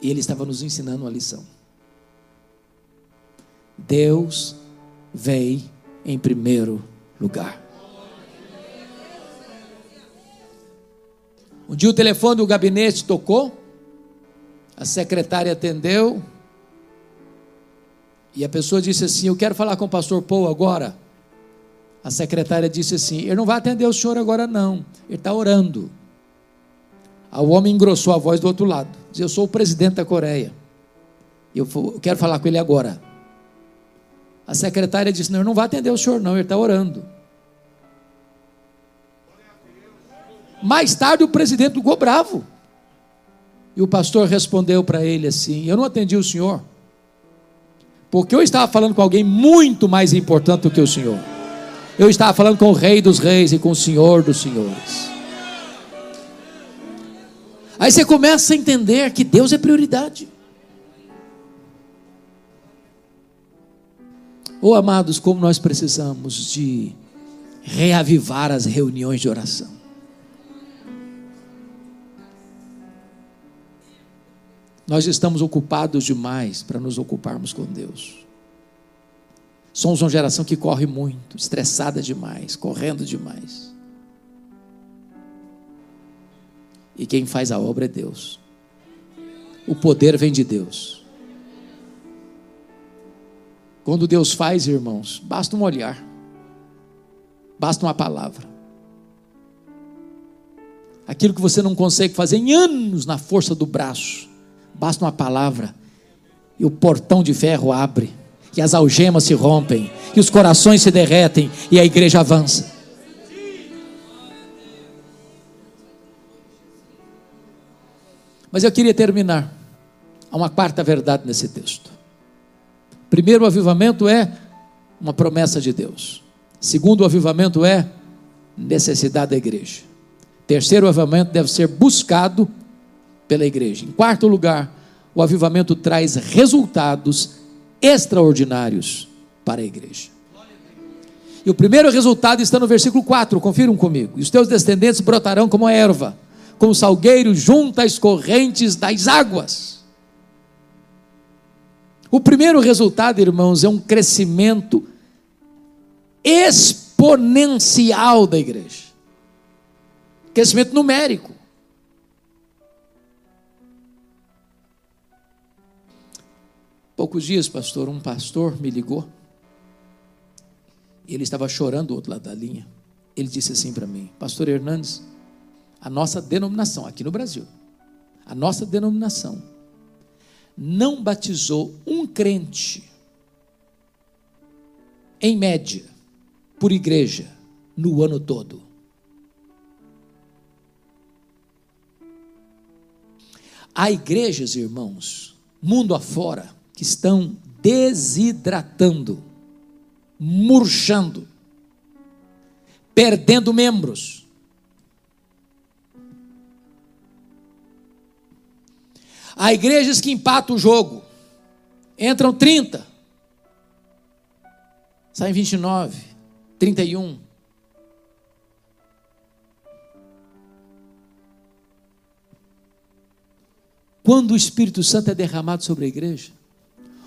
E ele estava nos ensinando uma lição. Deus vem em primeiro lugar. Um dia o telefone do gabinete tocou, a secretária atendeu, e a pessoa disse assim, eu quero falar com o pastor Paulo agora. A secretária disse assim, ele não vai atender o senhor agora não, ele está orando. O homem engrossou a voz do outro lado, diz, eu sou o presidente da Coreia, eu quero falar com ele agora. A secretária disse, não, ele não vai atender o senhor não, ele está orando. Mais tarde o presidente ficou bravo, e o pastor respondeu para ele assim, eu não atendi o senhor, porque eu estava falando com alguém muito mais importante do que o senhor. Eu estava falando com o Rei dos Reis e com o Senhor dos Senhores. Aí você começa a entender que Deus é prioridade. Oh, amados, como nós precisamos de reavivar as reuniões de oração. Nós estamos ocupados demais para nos ocuparmos com Deus. Somos uma geração que corre muito, estressada demais, correndo demais. E quem faz a obra é Deus. O poder vem de Deus. Quando Deus faz, irmãos, basta um olhar, basta uma palavra. Aquilo que você não consegue fazer em anos na força do braço, basta uma palavra e o portão de ferro abre. Que as algemas se rompem, que os corações se derretem e a igreja avança. Mas eu queria terminar. Há uma quarta verdade nesse texto. Primeiro, o avivamento é uma promessa de Deus. Segundo, o avivamento é necessidade da igreja. Terceiro, o avivamento deve ser buscado pela igreja. Em quarto lugar, o avivamento traz resultados extraordinários para a igreja. E o primeiro resultado está no versículo quatro, confiram comigo. E os teus descendentes brotarão como a erva, como salgueiro junto às correntes das águas. O primeiro resultado, irmãos, é um crescimento exponencial da igreja. Crescimento numérico. Poucos dias, pastor, um pastor me ligou, ele estava chorando do outro lado da linha, ele disse assim para mim, pastor Hernandes, a nossa denominação, aqui no Brasil, a nossa denominação, não batizou um crente, em média, por igreja, no ano todo. Há igrejas, irmãos, mundo afora, que estão desidratando, murchando, perdendo membros. Há igrejas que empatam o jogo, entram trinta, saem vinte e nove, trinta e um. Quando o Espírito Santo é derramado sobre a igreja,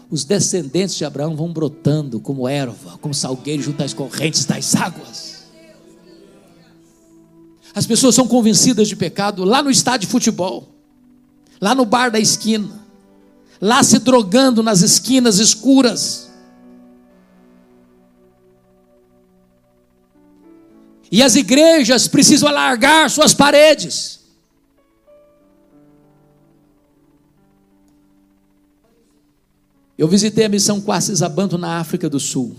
os descendentes de Abraão vão brotando como erva, como salgueiro junto às correntes das águas. As pessoas são convencidas de pecado lá no estádio de futebol, lá no bar da esquina, lá se drogando nas esquinas escuras. E as igrejas precisam alargar suas paredes. Eu visitei a missão Kwazisabanto na África do Sul.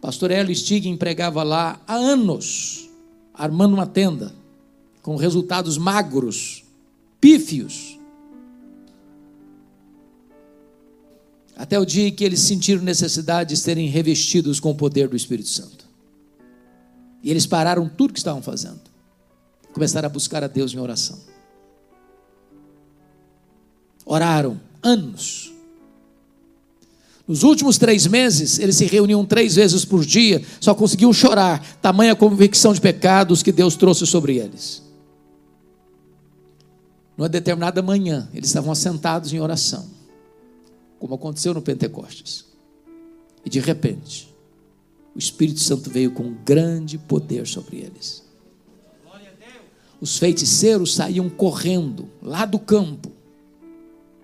Pastor Hélio Stig pregava lá há anos, armando uma tenda, com resultados magros, pífios. Até o dia em que eles sentiram necessidade de serem revestidos com o poder do Espírito Santo. E eles pararam tudo que estavam fazendo. Começaram a buscar a Deus em oração. Oraram anos. Nos últimos três meses, eles se reuniam três vezes por dia, só conseguiam chorar, tamanha convicção de pecados que Deus trouxe sobre eles. Numa determinada manhã, eles estavam assentados em oração, como aconteceu no Pentecostes. E de repente, o Espírito Santo veio com grande poder sobre eles. Os feiticeiros saíam correndo lá do campo,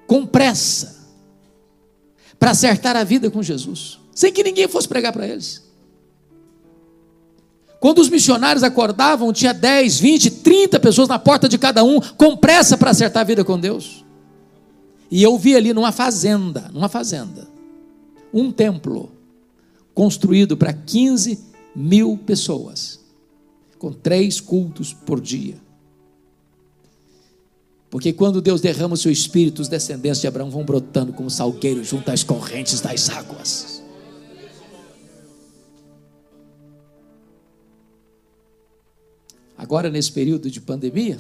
com pressa, para acertar a vida com Jesus, sem que ninguém fosse pregar para eles. Quando os missionários acordavam, tinha dez, vinte, trinta pessoas na porta de cada um, com pressa para acertar a vida com Deus. E eu vi ali numa fazenda, numa fazenda, um templo construído para quinze mil pessoas, com três cultos por dia. Porque quando Deus derrama o seu Espírito, os descendentes de Abraão vão brotando como salgueiros junto às correntes das águas. Agora, nesse período de pandemia,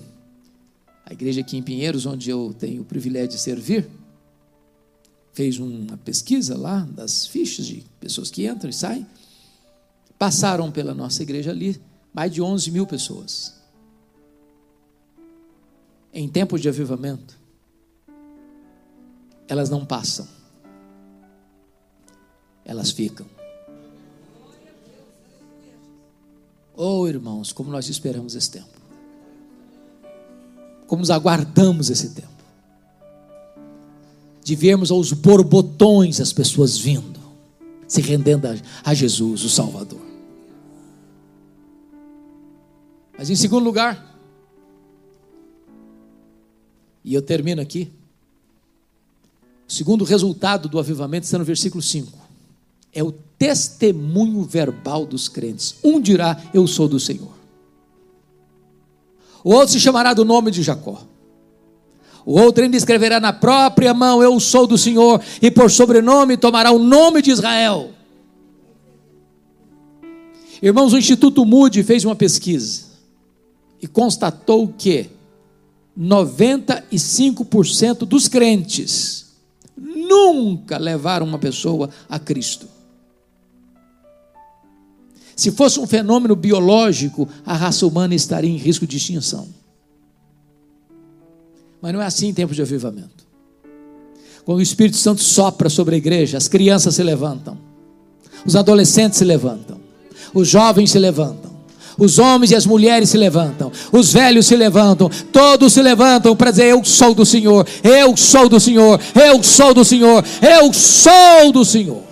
a igreja aqui em Pinheiros, onde eu tenho o privilégio de servir, fez uma pesquisa lá das fichas de pessoas que entram e saem. Passaram pela nossa igreja ali mais de onze mil pessoas. Em tempos de avivamento, elas não passam, elas ficam. Oh, irmãos, como nós esperamos esse tempo, como nos aguardamos esse tempo, de vermos aos borbotões as pessoas vindo, se rendendo a Jesus, o Salvador. Mas em segundo lugar, e eu termino aqui, o segundo resultado do avivamento está no versículo cinco, é o testemunho verbal dos crentes. Um dirá, eu sou do Senhor. O outro se chamará do nome de Jacó. O outro ainda escreverá na própria mão, eu sou do Senhor, e por sobrenome tomará o nome de Israel. Irmãos, o Instituto Moody fez uma pesquisa e constatou que noventa e cinco por cento dos crentes nunca levaram uma pessoa a Cristo. Se fosse um fenômeno biológico, a raça humana estaria em risco de extinção. Mas não é assim em tempos de avivamento. Quando o Espírito Santo sopra sobre a igreja, as crianças se levantam, os adolescentes se levantam, os jovens se levantam, os homens e as mulheres se levantam, os velhos se levantam, todos se levantam para dizer, eu sou do Senhor, eu sou do Senhor, eu sou do Senhor, eu sou do Senhor.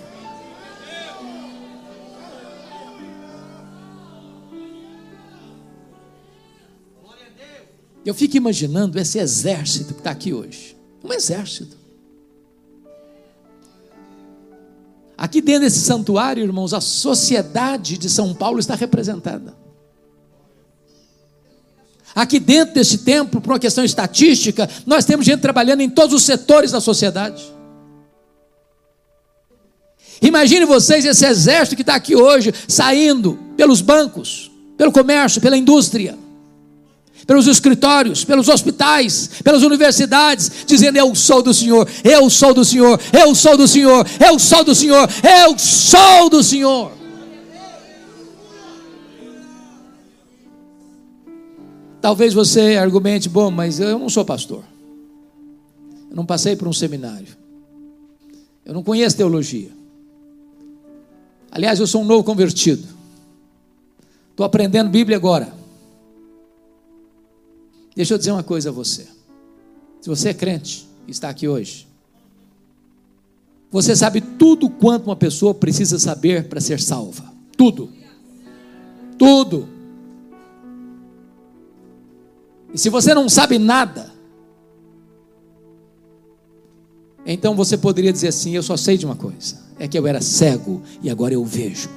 Eu fico imaginando esse exército que está aqui hoje, um exército. Aqui dentro desse santuário, irmãos, a sociedade de São Paulo está representada. Aqui dentro deste templo, por uma questão estatística, nós temos gente trabalhando em todos os setores da sociedade. Imagine vocês esse exército que está aqui hoje, saindo pelos bancos, pelo comércio, pela indústria, pelos escritórios, pelos hospitais, pelas universidades, dizendo, eu sou do Senhor, eu sou do Senhor, eu sou do Senhor, eu sou do Senhor, eu sou do Senhor. Talvez você argumente, bom, mas eu não sou pastor, eu não passei por um seminário, Eu não conheço teologia. Aliás, eu sou um novo convertido. Estou aprendendo Bíblia agora. Deixa eu dizer uma coisa a você. Se você é crente e está aqui hoje, você sabe tudo quanto uma pessoa precisa saber para ser salva. Tudo. Tudo. E se você não sabe nada, então você poderia dizer assim: eu só sei de uma coisa, é que eu era cego e agora eu vejo.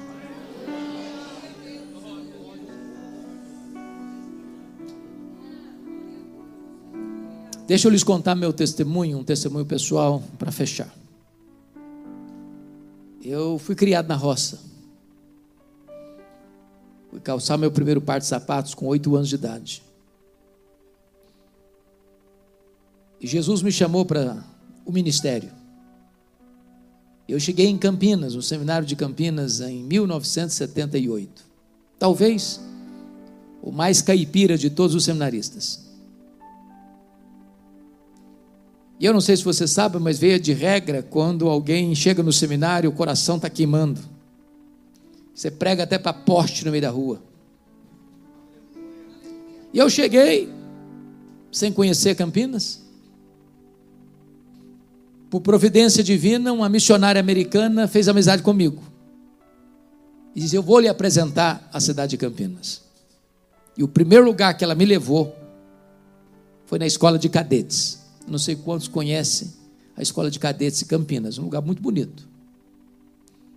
Deixa eu lhes contar meu testemunho, um testemunho pessoal para fechar. Eu fui criado na roça. Fui calçar meu primeiro par de sapatos com oito anos de idade. E Jesus me chamou para o ministério. Eu cheguei em Campinas, no seminário de Campinas, em mil novecentos e setenta e oito. Talvez o mais caipira de todos os seminaristas. E eu não sei se você sabe, mas veio de regra, quando alguém chega no seminário, o coração está queimando. Você prega até para poste no meio da rua. E eu cheguei, sem conhecer Campinas. Por providência divina, uma missionária americana fez amizade comigo. E disse: eu vou lhe apresentar a cidade de Campinas. E o primeiro lugar que ela me levou foi na escola de cadetes. Não sei quantos conhecem a escola de cadetes de Campinas, um lugar muito bonito.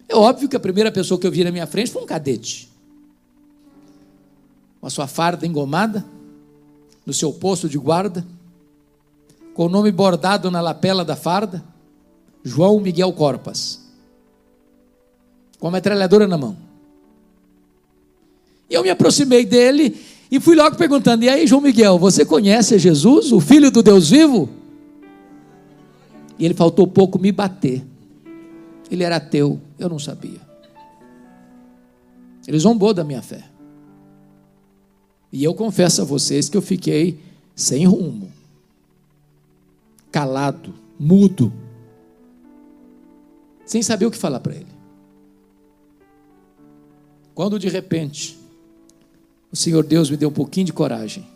É óbvio que a primeira pessoa que eu vi na minha frente foi um cadete, com a sua farda engomada, no seu posto de guarda, com o nome bordado na lapela da farda, João Miguel Corpas, com a metralhadora na mão. E eu me aproximei dele e fui logo perguntando: e aí, João Miguel, você conhece Jesus, o Filho do Deus vivo? E ele faltou pouco me bater. Ele era ateu, eu não sabia. Ele zombou da minha fé. E eu confesso a vocês que eu fiquei sem rumo, calado, mudo, sem saber o que falar para ele. Quando de repente o Senhor Deus me deu um pouquinho de coragem,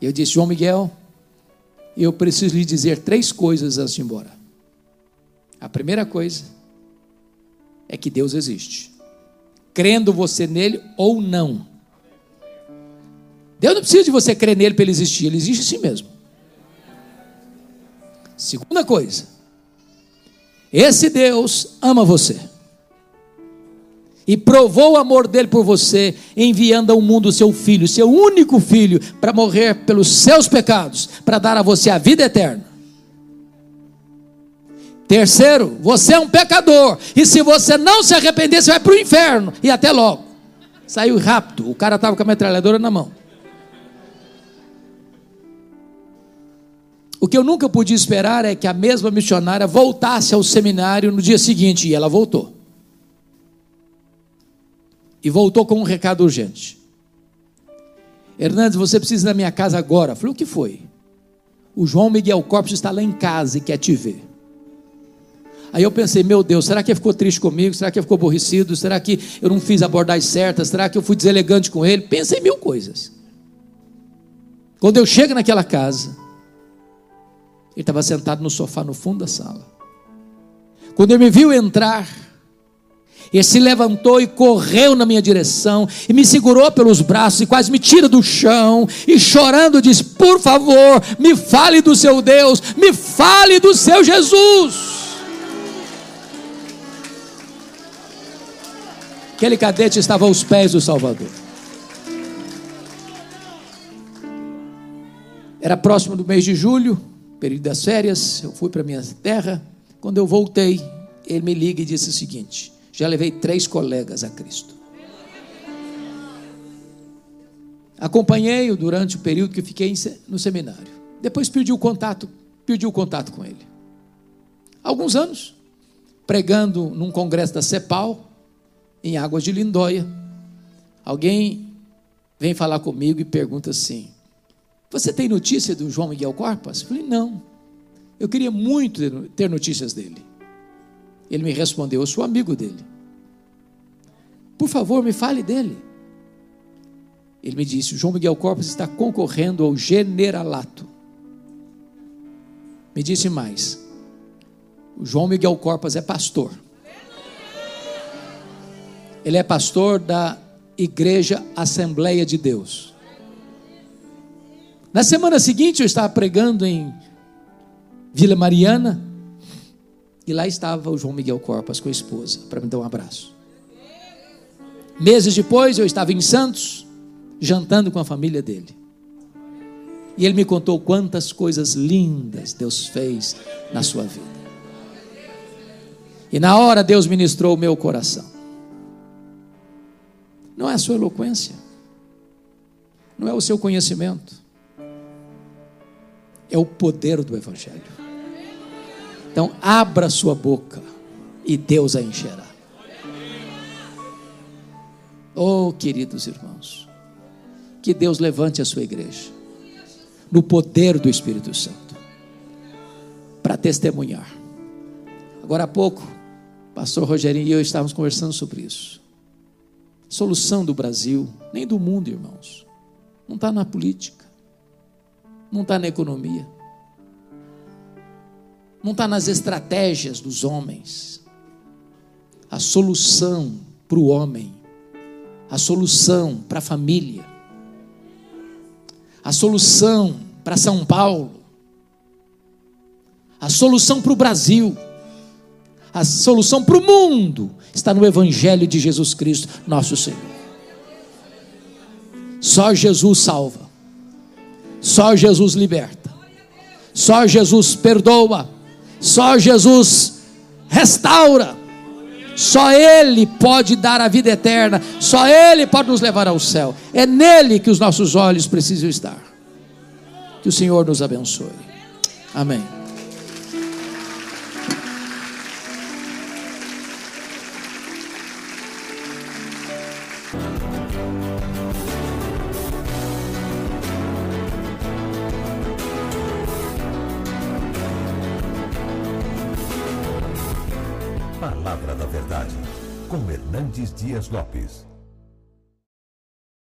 eu disse: João Miguel, eu preciso lhe dizer três coisas antes de ir embora. A primeira coisa é que Deus existe, crendo você nele ou não. Deus não precisa de você crer nele para ele existir, ele existe assim mesmo. Segunda coisa, esse Deus ama você e provou o amor dele por você, enviando ao mundo seu filho, seu único filho, para morrer pelos seus pecados, para dar a você a vida eterna. Terceiro, você é um pecador, e se você não se arrepender, você vai para o inferno, e até logo. Saiu rápido, o cara estava com a metralhadora na mão. O que eu nunca podia esperar é que a mesma missionária voltasse ao seminário no dia seguinte, e ela voltou. E voltou com um recado urgente: Hernandes, você precisa ir na minha casa agora. Eu falei: o que foi? O João Miguel Corpus está lá em casa e quer te ver. Aí eu pensei: meu Deus, será que ele ficou triste comigo? Será que ele ficou aborrecido? Será que eu não fiz a abordagem certa? Será que eu fui deselegante com ele? Pensei mil coisas. Quando eu chego naquela casa, ele estava sentado no sofá no fundo da sala. Quando ele me viu entrar, ele se levantou e correu na minha direção, e me segurou pelos braços, e quase me tira do chão, e chorando disse: por favor, me fale do seu Deus, me fale do seu Jesus. Aquele cadete estava aos pés do Salvador. Era próximo do mês de julho, período das férias, eu fui para minha terra. Quando eu voltei, ele me liga e disse o seguinte: já levei três colegas a Cristo. Acompanhei-o durante o período que fiquei no seminário. Depois pedi o contato, pedi o contato com ele. Há alguns anos, pregando num congresso da CEPAL, em Águas de Lindóia, alguém vem falar comigo e pergunta assim: você tem notícia do João Miguel Corpas? Eu falei: não. Eu queria muito ter notícias dele. Ele me respondeu: eu sou amigo dele. Por favor, me fale dele. Ele me disse: o João Miguel Corpas está concorrendo ao generalato. Me disse mais: o João Miguel Corpas é pastor. Ele é pastor da Igreja Assembleia de Deus. Na semana seguinte eu estava pregando em Vila Mariana, e lá estava o João Miguel Corpas com a esposa, para me dar um abraço. Meses depois eu estava em Santos, jantando com a família dele, e ele me contou quantas coisas lindas Deus fez na sua vida. E na hora Deus ministrou o meu coração. Não é a sua eloquência, não é o seu conhecimento, é o poder do Evangelho. Então abra sua boca e Deus a encherá. Oh, queridos irmãos, que Deus levante a sua igreja no poder do Espírito Santo para testemunhar. Agora há pouco, pastor Rogerinho e eu estávamos conversando sobre isso. Solução do Brasil, nem do mundo, irmãos, não está na política, não está na economia, não está nas estratégias dos homens. A solução para o homem, a solução para a família, a solução para São Paulo, a solução para o Brasil, a solução para o mundo está no Evangelho de Jesus Cristo, nosso Senhor. Só Jesus salva, só Jesus liberta, só Jesus perdoa, só Jesus restaura, só Ele pode dar a vida eterna, só Ele pode nos levar ao céu. É nele que os nossos olhos precisam estar. Que o Senhor nos abençoe. Amém. Dias Lopes.